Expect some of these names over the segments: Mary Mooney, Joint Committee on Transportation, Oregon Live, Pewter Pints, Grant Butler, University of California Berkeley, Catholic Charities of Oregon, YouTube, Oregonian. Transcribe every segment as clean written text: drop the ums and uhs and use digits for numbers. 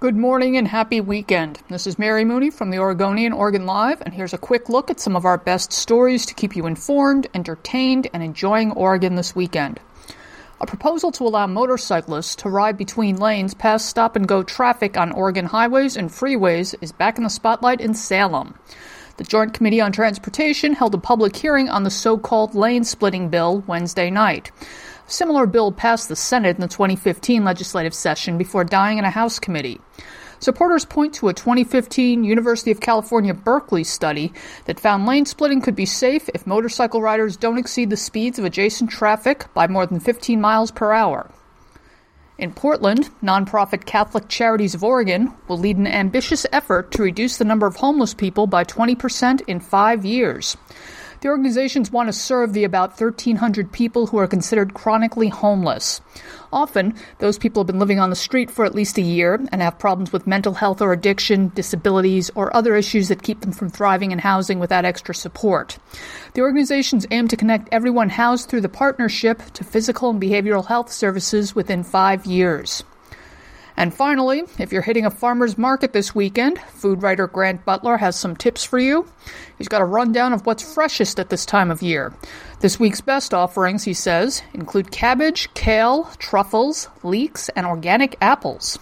Good morning and happy weekend. This is Mary Mooney from the Oregonian, Oregon Live, and here's a quick look at some of our best stories to keep you informed, entertained, and enjoying Oregon this weekend. A proposal to allow motorcyclists to ride between lanes past stop-and-go traffic on Oregon highways and freeways is back in the spotlight in Salem. The Joint Committee on Transportation held a public hearing on the so-called lane-splitting bill Wednesday night. A similar bill passed the Senate in the 2015 legislative session before dying in a House committee. Supporters point to a 2015 University of California Berkeley study that found lane splitting could be safe if motorcycle riders don't exceed the speeds of adjacent traffic by more than 15 miles per hour. In Portland, nonprofit Catholic Charities of Oregon will lead an ambitious effort to reduce the number of homeless people by 20% in 5 years. The organizations want to serve the about 1,300 people who are considered chronically homeless. Often, those people have been living on the street for at least a year and have problems with mental health or addiction, disabilities, or other issues that keep them from thriving in housing without extra support. The organizations aim to connect everyone housed through the partnership to physical and behavioral health services within 5 years. And finally, if you're hitting a farmer's market this weekend, food writer Grant Butler has some tips for you. He's got a rundown of what's freshest at this time of year. This week's best offerings, he says, include cabbage, kale, truffles, leeks, and organic apples.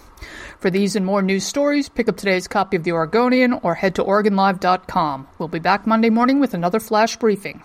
For these and more news stories, pick up today's copy of The Oregonian or head to OregonLive.com. We'll be back Monday morning with another flash briefing.